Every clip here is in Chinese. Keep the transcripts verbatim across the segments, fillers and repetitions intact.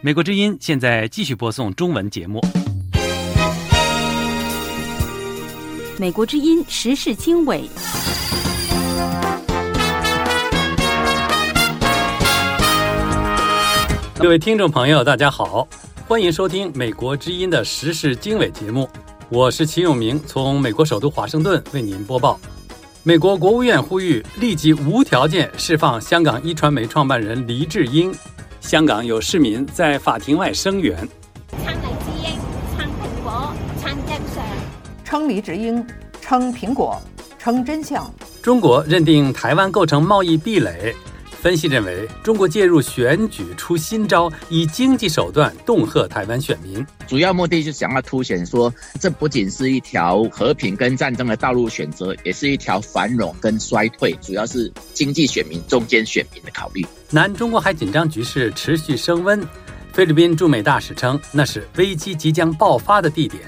美国之音现在继续播送中文节目。美国之音时事经纬。各位听众朋友，大家好，欢迎收听美国之音的时事经纬节目，我是齐永明，从美国首都华盛顿为您播报。美国国务院呼吁立即无条件释放香港一传媒创办人黎智英。香港有市民在法庭外声援，撐黎智英，撐蘋果，撐真相，撐黎智英，撐蘋果，撐真相。中国认定台湾构成贸易壁垒，分析认为中国介入选举出新招，以经济手段恫吓台湾选民，主要目的就是想要凸显说，这不仅是一条和平跟战争的道路选择，也是一条繁荣跟衰退，主要是经济选民、中间选民的考虑。南中国海紧张局势持续升温，菲律宾驻美大使称那是危机即将爆发的地点，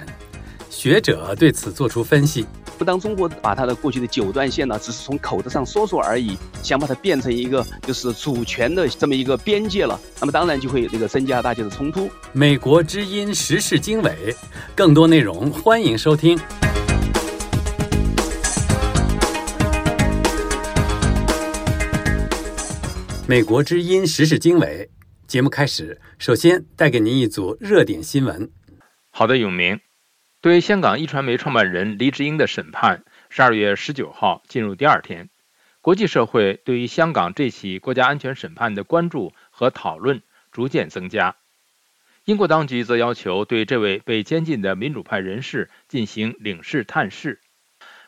学者对此做出分析。不当中国把它的过去的九段线呢，只是从口头上说说而已，想把它变成一个就是主权的这么一个边界了，那么当然就会那个增加大家的冲突。美国之音时事经纬，更多内容欢迎收听。美国之音时事经纬节目开始，首先带给您一组热点新闻。好的，永明。对香港一传媒创办人黎智英的审判十二月十九号进入第二天，国际社会对于香港这起国家安全审判的关注和讨论逐渐增加。英国当局则要求对这位被监禁的民主派人士进行领事探视。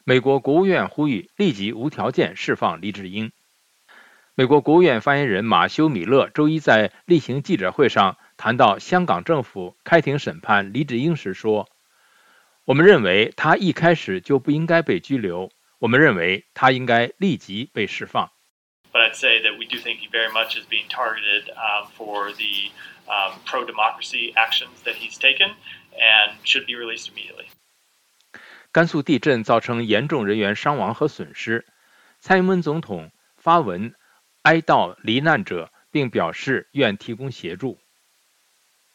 美国国务院呼吁立即无条件释放黎智英。美国国务院发言人马修·米勒周一在例行记者会上谈到香港政府开庭审判黎智英时说，我们认为他一开始就不应该被拘留，我们认为他应该立即被释放。But I'd say that we do think he very much is being targeted for the pro-democracy actions that he's taken and should be released immediately. 甘肃地震造成严重人员伤亡和损失，蔡英文总统发文哀悼罹难者，并表示愿提供协助。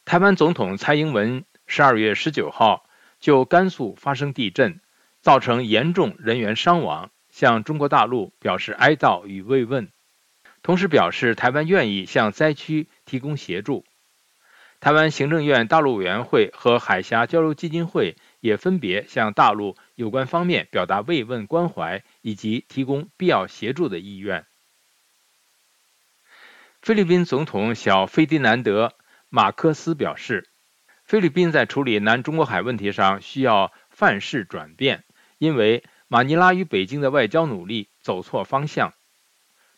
台湾总统蔡英文十二月十九号就甘肃发生地震造成严重人员伤亡向中国大陆表示哀悼与慰问，同时表示台湾愿意向灾区提供协助。台湾行政院大陆委员会和海峡交流基金会也分别向大陆有关方面表达慰问关怀以及提供必要协助的意愿。菲律宾总统小费迪南德·马科斯表示，菲律宾在处理南中国海问题上需要范式转变，因为马尼拉与北京的外交努力走错方向。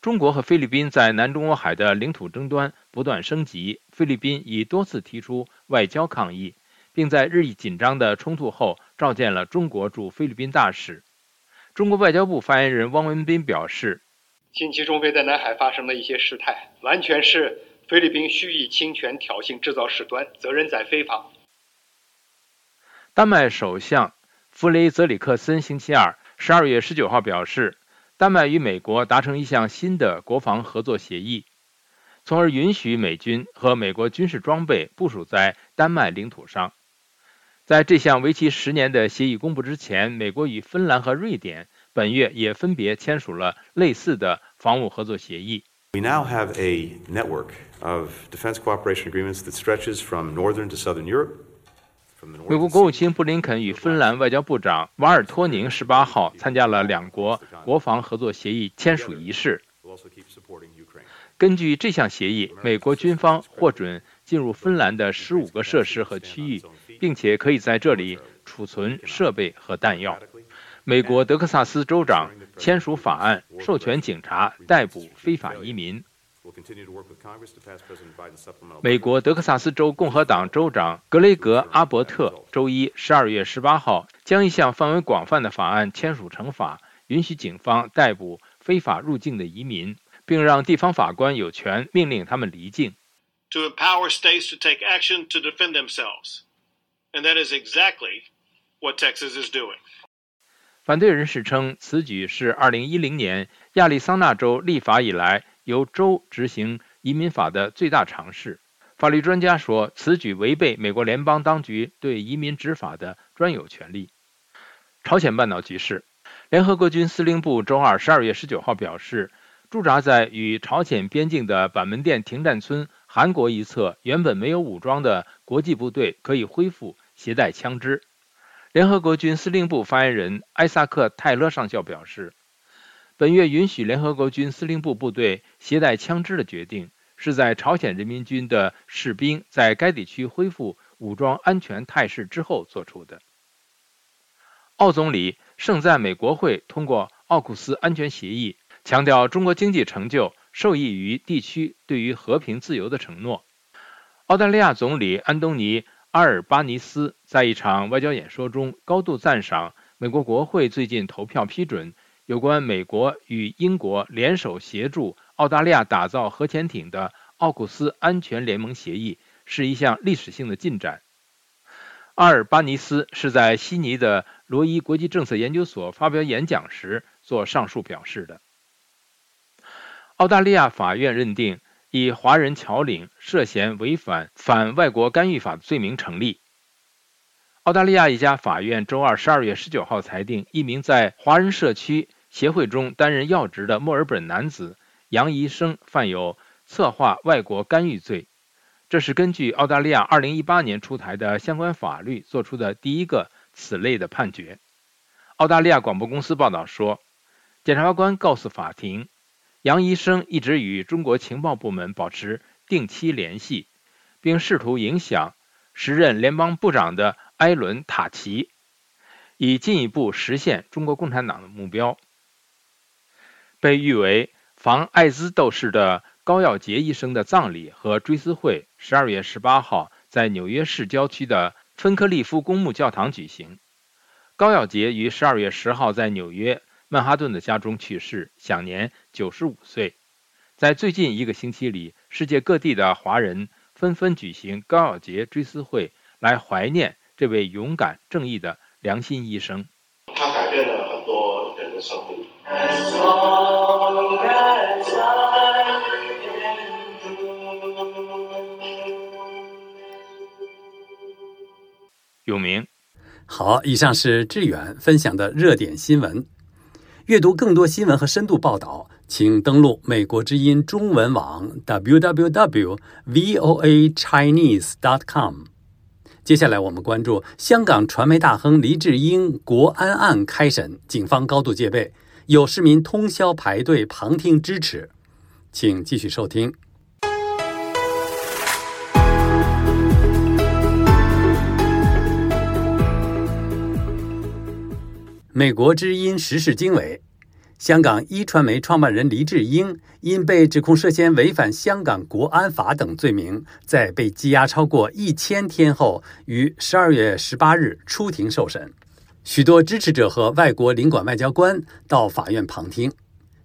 中国和菲律宾在南中国海的领土争端不断升级，菲律宾已多次提出外交抗议，并在日益紧张的冲突后召见了中国驻菲律宾大使。中国外交部发言人汪文斌表示，近期中菲在南海发生的一些事态，完全是菲律宾蓄意侵权、挑衅、制造事端，责任在菲方。丹麦首相弗雷泽里克森星期二十二月十九号表示，丹麦与美国达成一项新的国防合作协议，从而允许美军和美国军事装备部署在丹麦领土上。在这项为期十年的协议公布之前，美国与芬兰和瑞典本月也分别签署了类似的防务合作协议。We now have a network of defense cooperation agreements that stretches from northern to southern Europe. 美国国务卿布林肯与芬兰外交部长瓦尔托宁十八号参加了两国国防合作协议签署仪式。根据这项协议，美国军方获准进入芬兰的十五个设施和区域，并且可以在这里储存设备和弹药。美国德克萨斯州长签署法案，授权警察逮捕非法移民。美国德克萨斯州共和党州长格雷格·阿伯特周一十二月十八号将一项范围广泛的法案签署成法，允许警方逮捕非法入境的移民，并让地方法官有权命令他们离境。To empower states to take action to defend themselves, and that is exactly what Texas is doing. 反对人士称，此举是二零一零年亚利桑那州立法以来由州执行移民法的最大尝试。法律专家说，此举违背美国联邦当局对移民执法的专有权利。朝鲜半岛局势，联合国军司令部周二十二月十九号表示，驻扎在与朝鲜边境的板门店停战村韩国一侧原本没有武装的国际部队可以恢复携带枪支。联合国军司令部发言人埃萨克·泰勒上校表示，本月允许联合国军司令部部队携带枪支的决定是在朝鲜人民军的士兵在该地区恢复武装安全态势之后做出的。奥总理盛赞美国会通过奥库斯安全协议，强调中国经济成就受益于地区对于和平自由的承诺。澳大利亚总理安东尼·阿尔巴尼斯在一场外交演说中高度赞赏美国国会最近投票批准有关美国与英国联手协助澳大利亚打造核潜艇的奥库斯安全联盟协议是一项历史性的进展。阿尔巴尼斯是在悉尼的罗伊国际政策研究所发表演讲时做上述表示的。澳大利亚法院认定，以华人侨领涉嫌违反反外国干预法的罪名成立。澳大利亚一家法院周二十二月十九号裁定，一名在华人社区协会中担任要职的墨尔本男子杨宜生犯有策划外国干预罪，这是根据澳大利亚二零一八年出台的相关法律做出的第一个此类的判决。澳大利亚广播公司报道说，检察官告诉法庭，杨宜生一直与中国情报部门保持定期联系，并试图影响时任联邦部长的埃伦·塔奇，以进一步实现中国共产党的目标。被誉为防艾滋斗士的高耀杰医生的葬礼和追思会十二月十八号在纽约市郊区的芬克利夫公墓教堂举行。高耀杰于十二月十号在纽约曼哈顿的家中去世，享年九十五岁。在最近一个星期里，世界各地的华人纷纷举行高耀杰追思会，来怀念这位勇敢正义的良心医生。他改变了很多人的生命。永明，好，以上是志远分享的热点新闻。阅读更多新闻和深度报道，请登录美国之音中文网 double-u double-u double-u 点 v o a chinese 点 com。 接下来我们关注香港传媒大亨黎智英国安案开审，警方高度戒备，有市民通宵排队旁听支持。请继续收听。美国之音时事经纬，香港一传媒创办人黎智英因被指控涉嫌违反香港国安法等罪名，在被羁押超过一千天后，于十二月十八日出庭受审。许多支持者和外国领馆外交官到法院旁听。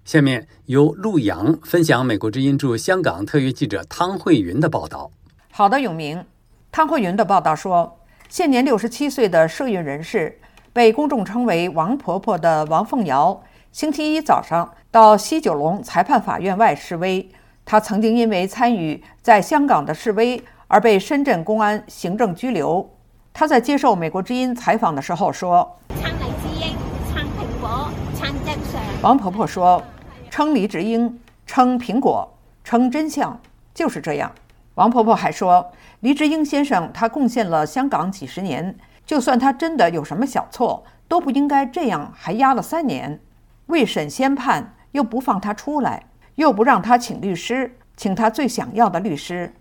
下面由陆洋分享美国之音驻香港特约记者汤慧云的报道。好的，永明。汤慧云的报道说，现年六十七岁的社运人士，被公众称为王婆婆的王凤瑶，星期一早上到西九龙裁判法院外示威。她曾经因为参与在香港的示威而被深圳公安行政拘留。她在接受美国之音采访的时候说，撐黎智英，撐蘋果，撐真相。王婆婆说，撐黎智英，撐蘋果，撐真相，就是这样。王婆婆还说，黎智英先生他贡献了香港几十年，就算他真的有什么小错，都不应该这样还押了三年。未审先判，又不放他出来，又不让他请律师，请他最想要的律师。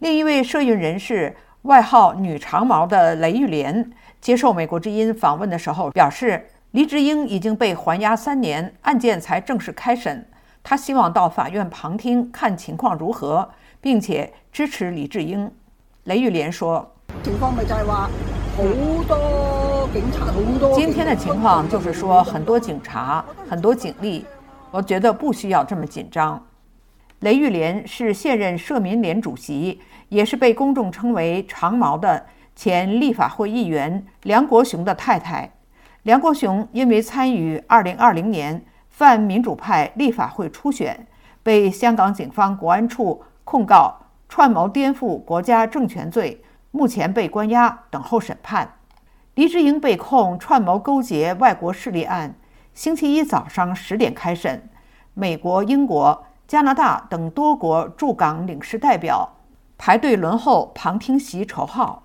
另一位社运人士，外号女长毛的雷玉莲，接受美国之音访问的时候表示，黎智英已经被还押三年，案件才正式开审，他希望到法院旁听看情况如何，并且支持黎智英。雷玉莲说，情况咪就係話好多警察，好多今天的情况就是说很多警察，很多警力，我觉得不需要这么紧张。雷玉莲是现任社民联主席，也是被公众称为长毛的前立法会议员梁国雄的太太。梁国雄因为参与二零二零年泛民主派立法会初选，被香港警方国安处控告串谋颠覆国家政权罪，目前被关押等候审判。黎智英被控串谋勾结外国势力案，星期一早上十点开审。美国、英国、加拿大等多国驻港领事代表排队轮候旁听席筹号。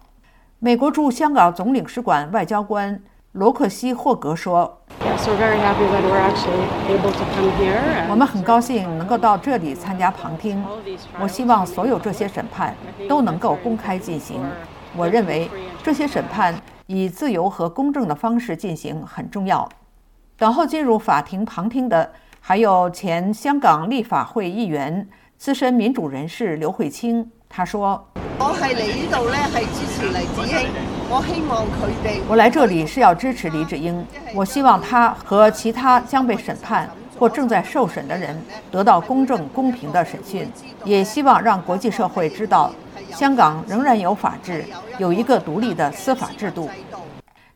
美国驻香港总领事馆外交官罗克西·霍格说：“我们很高兴能够到这里参加旁听。我希望所有这些审判都能够公开进行。我认为这些审判以自由和公正的方式进行很重要。”等候进入法庭旁听的还有前香港立法会议员、资深民主人士刘慧卿。他说：“我係嚟呢度咧，係支持黎智英。我希望佢哋……我來這裡是要支持黎智英。我希望他和其他將被審判或正在受審的人得到公正公平的審訊，也希望讓國際社會知道，香港仍然有法治，有一個獨立的司法制度。”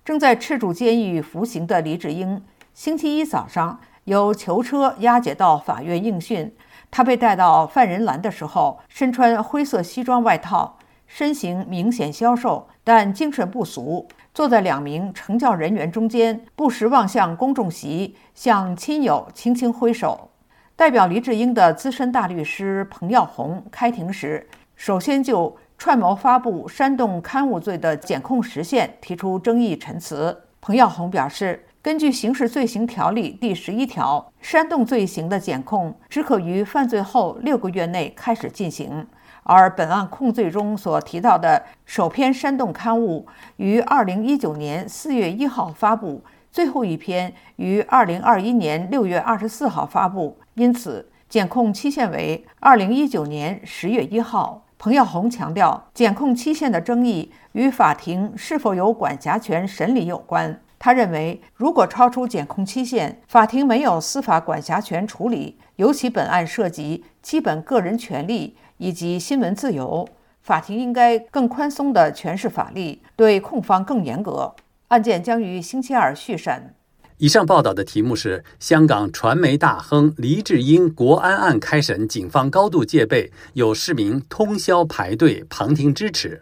正在赤柱監獄服刑的黎智英，星期一早上由囚車押解到法院應訊。他被带到犯人栏的时候，身穿灰色西装外套，身形明显消瘦，但精神不俗，坐在两名惩教人员中间，不时望向公众席，向亲友轻轻挥手。代表黎智英的资深大律师彭耀红开庭时，首先就串谋发布煽动刊物罪的检控时限提出争议陈词。彭耀红表示，根据刑事罪行条例第十一条，煽动罪行的检控只可于犯罪后六个月内开始进行，而本案控罪中所提到的首篇煽动刊物于二零一九年四月一号发布，最后一篇于二零二一年六月二十四号发布，因此检控期限为二零一九年十月一号。彭耀红强调，检控期限的争议与法庭是否有管辖权审理有关。他认为，如果超出检控期限，法庭没有司法管辖权处理，尤其本案涉及基本个人权利以及新闻自由，法庭应该更宽松地诠释法律，对控方更严格。案件将于星期二续审。以上报道的题目是：香港传媒大亨黎智英国安案开审，警方高度戒备，有市民通宵排队旁听支持。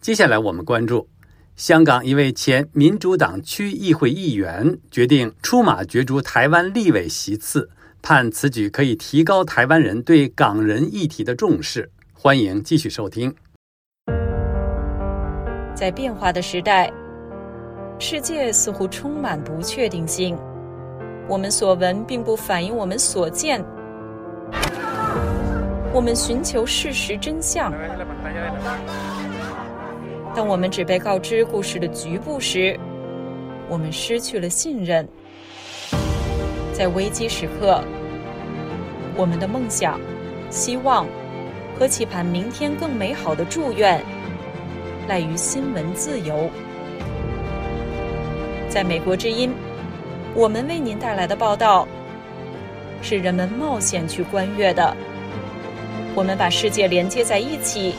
接下来我们关注香港一位前民主党区议会议员决定出马角逐台湾立委席次，盼此举可以提高台湾人对港人议题的重视。欢迎继续收听。在变化的时代，世界似乎充满不确定性，我们所闻并不反映我们所见，我们寻求事实真相，当我们只被告知故事的局部时，我们失去了信任。在危机时刻，我们的梦想、希望和期盼明天更美好的祝愿赖于新闻自由。在美国之音，我们为您带来的报道是人们冒险去观阅的，我们把世界连接在一起，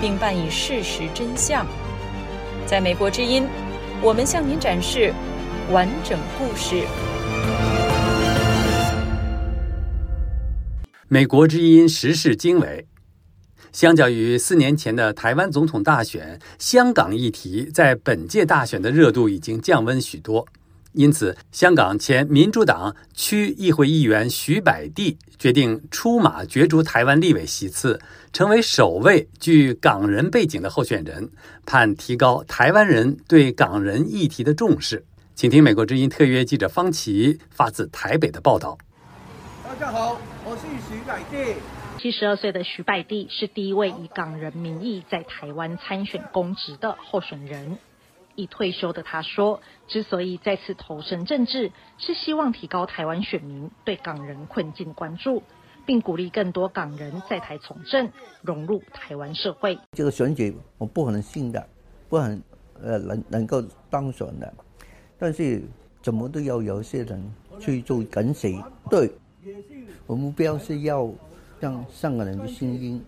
并伴以事实真相。在美国之音，我们向您展示完整故事。美国之音时事经纬。相较于四年前的台湾总统大选，香港议题在本届大选的热度已经降温许多。因此，香港前民主党区议会议员徐百地决定出马角逐台湾立委席次，成为首位具港人背景的候选人，盼提高台湾人对港人议题的重视。请听美国之音特约记者方琦发自台北的报道。大家好，我是徐百地。七十二岁的徐百地是第一位以港人名义在台湾参选公职的候选人。已退休的他说，之所以再次投身政治，是希望提高台湾选民对港人困境关注，并鼓励更多港人在台从政，融入台湾社会。这个选举我不可能信的，不可能呃能能够当选的，但是怎么都要有些人去做敢死队。我目标是要让香港人的声音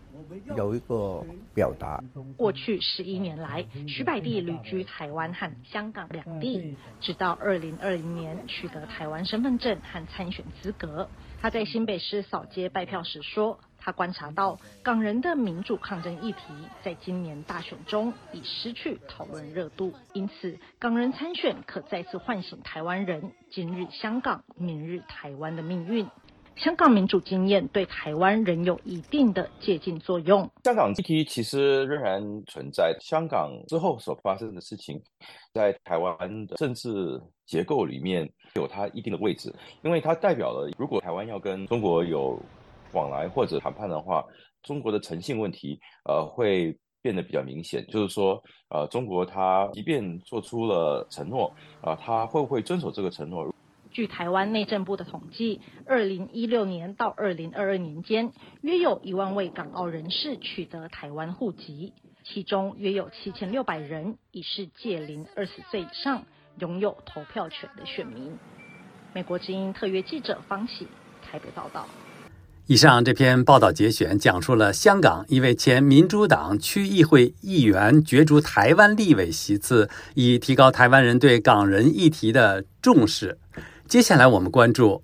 有一个表达。过去十一年来，徐百弟旅居台湾和香港两地，直到二零二零年取得台湾身份证和参选资格。他在新北市扫街拜票时说，他观察到港人的民主抗争议题在今年大选中已失去讨论热度，因此港人参选可再次唤醒台湾人今日香港明日台湾的命运。香港民主经验对台湾仍有一定的借鉴作用。香港议题其实仍然存在，香港之后所发生的事情在台湾的政治结构里面有它一定的位置，因为它代表了如果台湾要跟中国有往来或者谈判的话，中国的诚信问题呃会变得比较明显，就是说呃中国它即便做出了承诺啊、呃、它会不会遵守这个承诺。据台湾内政部的统计，二零一六年到二零二二年间，约有一万位港澳人士取得台湾户籍，其中约有七千六百人已是届龄二十岁以上拥有投票权的选民。美国之音特约记者方喜台北报道。以上这篇报道节选讲述了香港一位前民主党区议会议员角逐台湾立委席次，以提高台湾人对港人议题的重视。接下来我们关注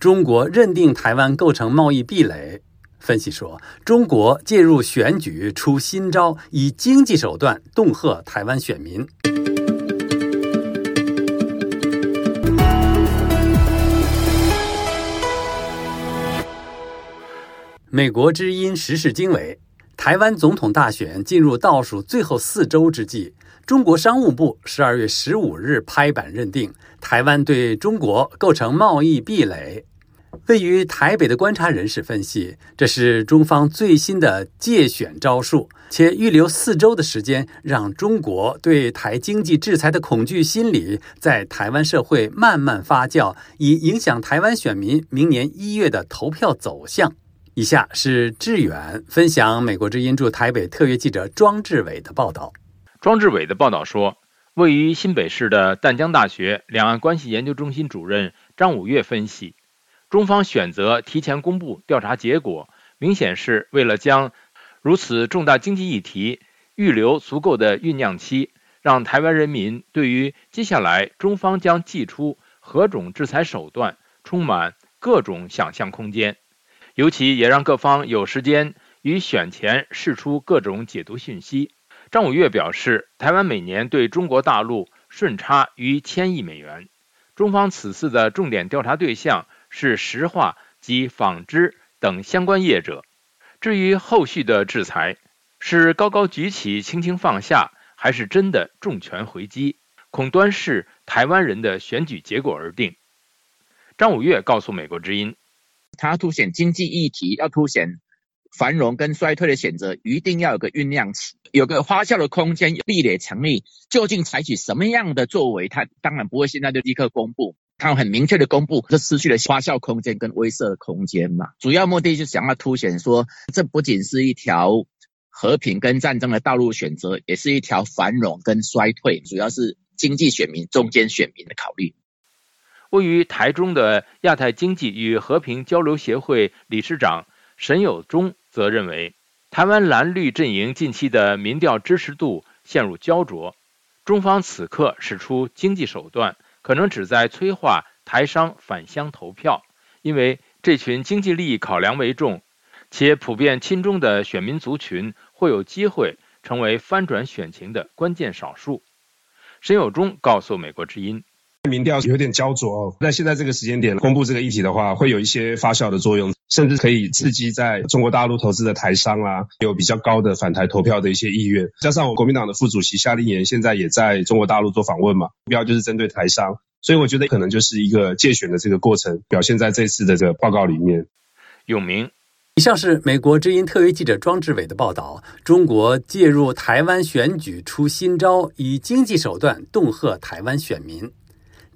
中国认定台湾构成贸易壁垒。分析说，中国介入选举出新招，以经济手段恫吓台湾选民。美国之音时事经纬，台湾总统大选进入倒数最后四周之际，中国商务部十二月十五日拍板认定台湾对中国构成贸易壁垒。位于台北的观察人士分析，这是中方最新的借选招数，且预留四周的时间，让中国对台经济制裁的恐惧心理在台湾社会慢慢发酵，以影响台湾选民明年一月的投票走向。以下是志远分享美国之音驻台北特约记者庄志伟的报道。庄志伟的报道说，位于新北市的淡江大学两岸关系研究中心主任张五岳分析，中方选择提前公布调查结果，明显是为了将如此重大经济议题预留足够的酝酿期，让台湾人民对于接下来中方将祭出何种制裁手段充满各种想象空间，尤其也让各方有时间于选前释出各种解读讯息。张五岳表示，台湾每年对中国大陆顺差逾千亿美元，中方此次的重点调查对象是石化及纺织等相关业者。至于后续的制裁，是高高举起轻轻放下，还是真的重拳回击，恐端视台湾人的选举结果而定。张五岳告诉美国之音，它要凸显经济议题，要凸显繁荣跟衰退的选择，一定要有个酝酿期，有个发酵的空间，壁垒成立，究竟采取什么样的作为，它当然不会现在就立刻公布，它有很明确的公布，这失去了发酵空间跟威慑的空间嘛。主要目的就是想要凸显说，这不仅是一条和平跟战争的道路选择，也是一条繁荣跟衰退，主要是经济选民、中间选民的考虑。位于台中的亚太经济与和平交流协会理事长沈友忠则认为，台湾蓝绿阵营近期的民调支持度陷入焦灼，中方此刻使出经济手段，可能旨在催化台商返乡投票，因为这群经济利益考量为重且普遍亲中的选民族群会有机会成为翻转选情的关键少数。沈友忠告诉美国之音，民调有点焦灼，在现在这个时间点公布这个议题的话，会有一些发酵的作用，甚至可以刺激在中国大陆投资的台商啊，有比较高的反台投票的一些意愿。加上我国民党的副主席夏立言现在也在中国大陆做访问嘛，目标就是针对台商，所以我觉得可能就是一个借选的这个过程表现在这次的这个报告里面。永明，以上是美国之音特约记者庄志伟的报道。中国介入台湾选举出新招，以经济手段恫吓台湾选民。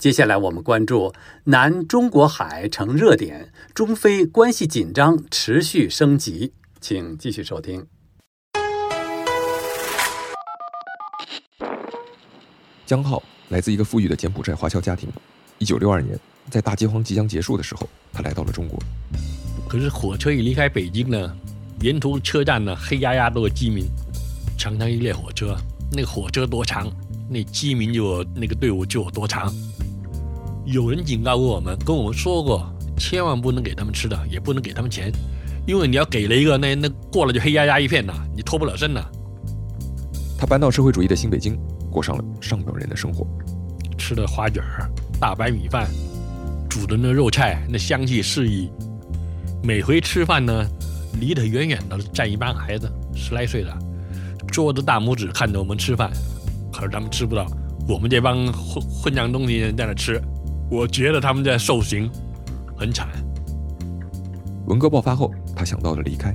接下来我们关注南中国海成热点，中非关系紧张持续升级，请继续收听。江浩来自一个富裕的柬埔寨华侨家庭，一九六二年在大饥荒即将结束的时候，他来到了中国。可是火车一离开北京呢，沿途车站呢黑压压都有饥民，常常一列火车，那个火车多长，那饥民就有那个队伍就有多长。有人警告过我们，跟我们说过，千万不能给他们吃的，也不能给他们钱，因为你要给了一个，那那过了就黑压压一片了，你脱不了身了。他搬到社会主义的新北京，过上了上等人的生活，吃的花卷儿、大白米饭，煮的那肉菜那香气四溢。每回吃饭呢，离得远远的站一帮孩子，十来岁的，桌子大拇指看着我们吃饭，可是他们吃不到，我们这帮混混账东西人在那吃，我觉得他们在受刑，很惨。文革爆发后，他想到了离开。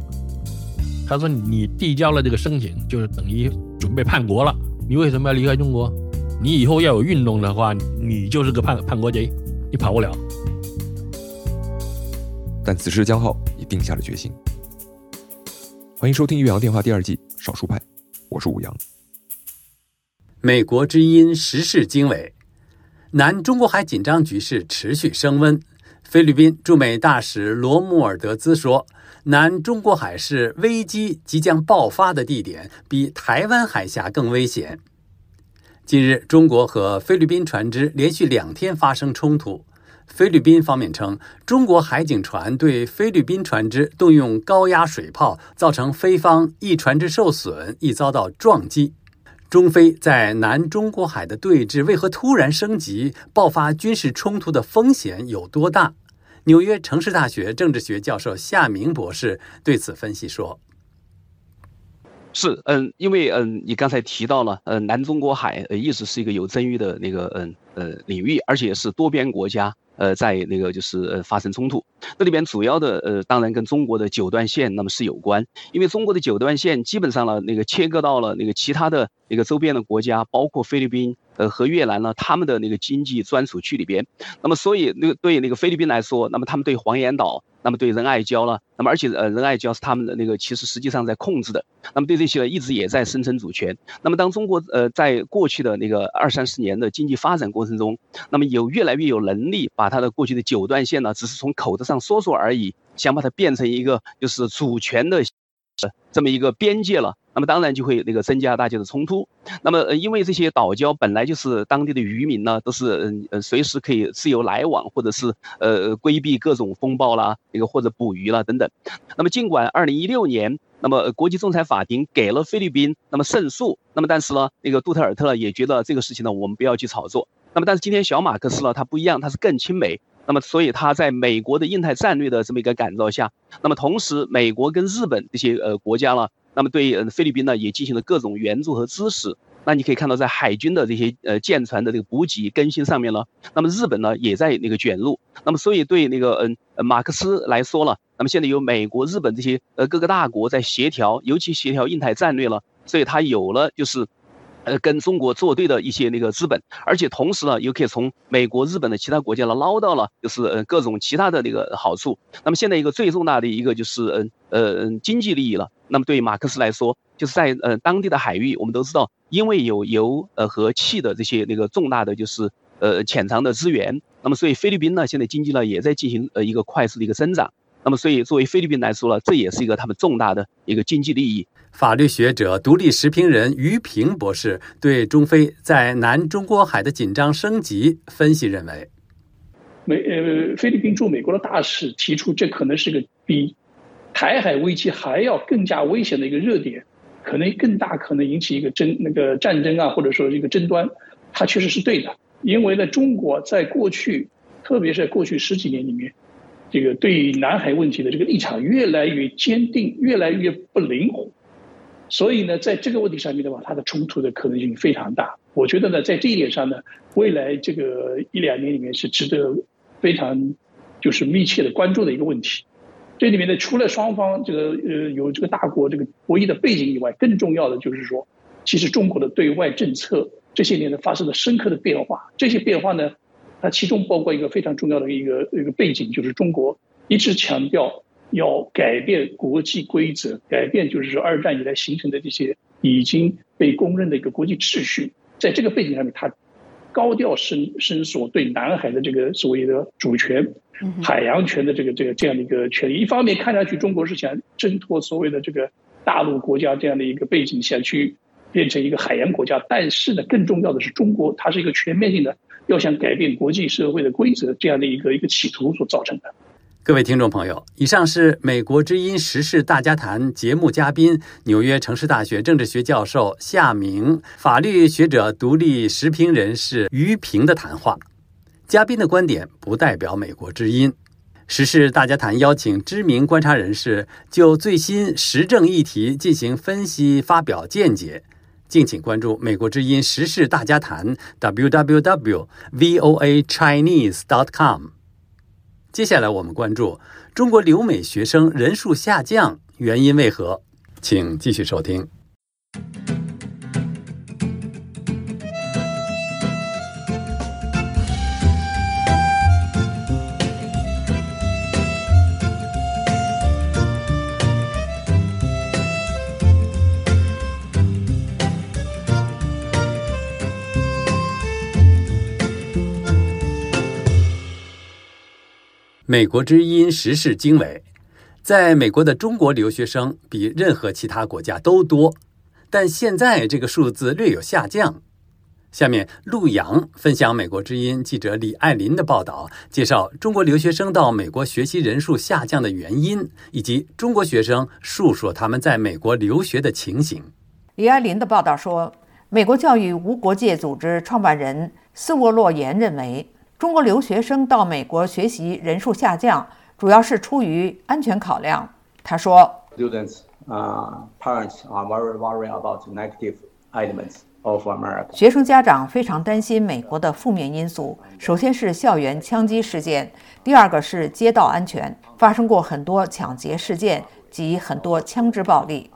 他说：“你递交了这个申请，就是等于准备叛国了。你为什么要离开中国？你以后要有运动的话，你就是个叛叛国贼，你跑不了。”但此时江浩已定下了决心。欢迎收听《岳阳电话》第二季《少数派》，我是武阳。美国之音时事经纬：南中国海紧张局势持续升温。菲律宾驻美大使罗穆尔德兹说，南中国海是危机即将爆发的地点，比台湾海峡更危险。近日，中国和菲律宾船只连续两天发生冲突。菲律宾方面称，中国海警船对菲律宾船只动用高压水炮，造成菲方一船只受损，亦遭到撞击。中菲在南中国海的对峙为何突然升级？爆发军事冲突的风险有多大？纽约城市大学政治学教授夏明博士对此分析说：“是，嗯，因为嗯，你刚才提到了，嗯，南中国海呃一直是一个有争议的那个嗯呃领域，而且是多边国家。”呃，在那个就是呃发生冲突，那里边主要的呃，当然跟中国的九段线那么是有关，因为中国的九段线基本上了那个切割到了那个其他的那个周边的国家，包括菲律宾呃和越南呢，他们的那个经济专属区里边，那么所以那个对那个菲律宾来说，那么他们对黄岩岛，那么对仁爱礁了，那么而且呃仁爱礁是他们的那个其实实际上在控制的，那么对这些呢一直也在声称主权。那么当中国呃在过去的那个二三十年的经济发展过程中，那么有越来越有能力把它的过去的九段线呢，只是从口头上说说而已，想把它变成一个就是主权的这么一个边界了，那么当然就会那个增加大家的冲突。那么、呃、因为这些岛礁本来就是当地的渔民呢，都是呃随时可以自由来往，或者是呃规避各种风暴啦，那个或者捕鱼啦等等。那么尽管二零一六年，那么国际仲裁法庭给了菲律宾那么胜诉，那么但是呢，那个杜特尔特也觉得这个事情呢，我们不要去炒作。那么但是今天小马克思呢，他不一样，他是更亲美。那么所以他在美国的印太战略的这么一个感召下，那么同时美国跟日本这些呃国家呢，那么对呃菲律宾呢也进行了各种援助和支持。那你可以看到在海军的这些呃舰船的这个补给更新上面呢，那么日本呢也在那个卷入。那么所以对那个嗯、呃、马克思来说了，那么现在有美国、日本这些呃各个大国在协调，尤其协调印太战略了，所以他有了就是呃，跟中国作对的一些那个资本，而且同时呢，又可以从美国、日本的其他国家呢捞到了，就是呃各种其他的那个好处。那么现在一个最重大的一个就是嗯呃经济利益了。那么对于马克思来说，就是在呃当地的海域，我们都知道，因为有油呃和气的这些那个重大的就是呃潜藏的资源，那么所以菲律宾呢现在经济呢也在进行呃一个快速的一个增长。那么所以作为菲律宾来说呢，这也是一个他们重大的一个经济利益。法律学者、独立时评人于平博士对中菲在南中国海的紧张升级分析认为，美呃菲律宾驻美国的大使提出，这可能是个比台海危机还要更加危险的一个热点，可能更大，可能引起一个争那个战争啊，或者说一个争端，它确实是对的。因为呢，中国在过去，特别是在过去十几年里面，这个对南海问题的这个立场越来越坚定，越来越不灵活。所以呢，在这个问题上面的话，它的冲突的可能性非常大。我觉得呢，在这一点上呢，未来这个一两年里面是值得非常就是密切的关注的一个问题。这里面呢，除了双方这个呃有这个大国这个博弈的背景以外，更重要的就是说，其实中国的对外政策这些年呢发生了深刻的变化。这些变化呢，它其中包括一个非常重要的一个一个背景，就是中国一直强调要改变国际规则，改变就是说二战以来形成的这些已经被公认的一个国际秩序，在这个背景上面，它高调伸伸缩对南海的这个所谓的主权、海洋权的这个这个这样的一个权利。一方面看上去中国是想挣脱所谓的这个大陆国家这样的一个背景下去变成一个海洋国家，但是呢，更重要的是中国它是一个全面性的要想改变国际社会的规则这样的一个一个企图所造成的。各位听众朋友，以上是美国之音时事大家谈节目嘉宾、纽约城市大学政治学教授夏明、法律学者、独立时评人士于平的谈话。嘉宾的观点不代表美国之音。时事大家谈邀请知名观察人士就最新时政议题进行分析、发表见解。敬请关注美国之音时事大家谈 double u double u double u 点 v o a chinese 点 com。接下来我们关注中国留美学生人数下降，原因为何？请继续收听。美国之音时事经纬，在美国的中国留学生比任何其他国家都多，但现在这个数字略有下降。下面陆洋分享美国之音记者李爱林的报道，介绍中国留学生到美国学习人数下降的原因，以及中国学生述说他们在美国留学的情形。李爱林的报道说，美国教育无国界组织创办人斯沃洛言认为，中国留学生到美国学习人数下降，主要是出于安全考量。他说 Students, uh, parents are very worried about negative elements of America. 学生家长非常担心美国的负面因素，首先是校园枪击事件，第二个是街道安全，发生过很多抢劫事件及很多枪支暴力。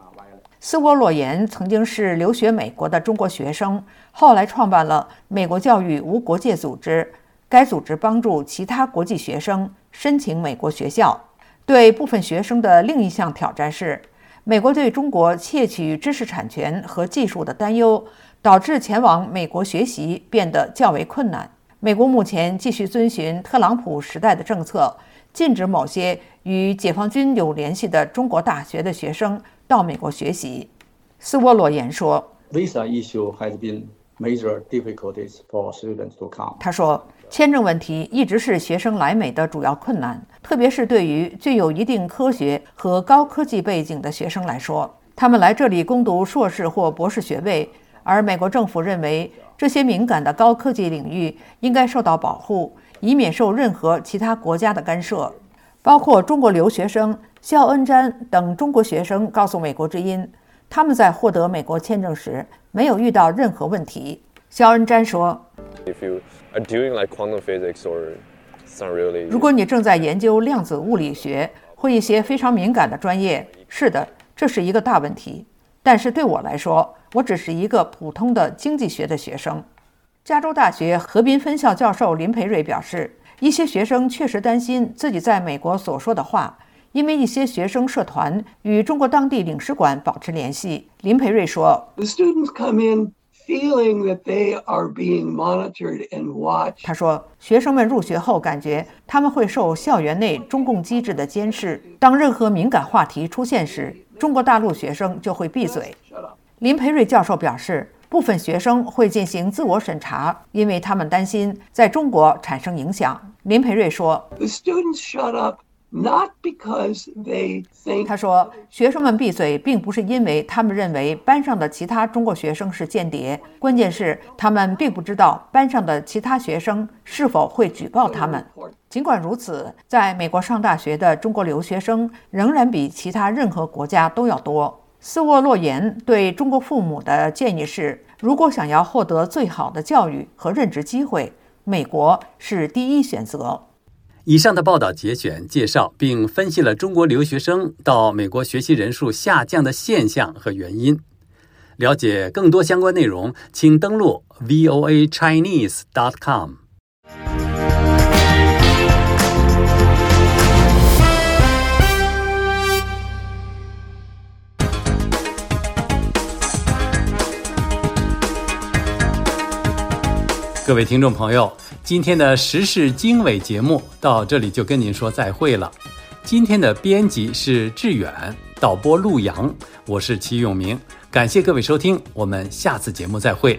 斯沃洛言曾经是留学美国的中国学生，后来创办了美国教育无国界组织，该组织帮助其他国际学生申请美国学校。对部分学生的另一项挑战是，美国对中国窃取知识产权和技术的担忧，导致前往美国学习变得较为困难。美国目前继续遵循特朗普时代的政策，禁止某些与解放军有联系的中国大学的学生到美国学习。斯沃洛言说 Visa issue has been major difficulties for students to come. 他说，签证问题一直是学生来美的主要困难，特别是对于具有一定科学和高科技背景的学生来说，他们来这里攻读硕士或博士学位，而美国政府认为这些敏感的高科技领域应该受到保护，以免受任何其他国家的干涉。包括中国留学生肖恩詹等中国学生告诉美国之音，他们在获得美国签证时没有遇到任何问题。肖恩詹说，如果你正在研究量子物理学或一些非常敏感的专业，是的，这是一个大问题。但是对我来说，我只是一个普通的经济学的学生。加州大学河滨分校教授林培瑞表示，一些学生确实担心自己在美国所说的话，因为一些学生社团与中国当地领事馆保持联系。林培瑞说，他说，学生们入学后感觉他们会受校园内中共机制的监视，当任何敏感话题出现时，中国大陆学生就会闭嘴。林培瑞教授表示，部分学生会进行自我审查，因为他们担心在中国产生影响。林培瑞说，他说，学生们闭嘴并不是因为他们认为班上的其他中国学生是间谍，关键是他们并不知道班上的其他学生是否会举报他们。尽管如此，在美国上大学的中国留学生仍然比其他任何国家都要多。斯沃洛言对中国父母的建议是，如果想要获得最好的教育和任职机会，美国是第一选择。以上的报道节选介绍并分析了中国留学生到美国学习人数下降的现象和原因。了解更多相关内容，请登录 v o a chinese 点 com。各位听众朋友，今天的时事经纬节目到这里就跟您说再会了。今天的编辑是志远，导播陆阳，我是齐永明，感谢各位收听，我们下次节目再会。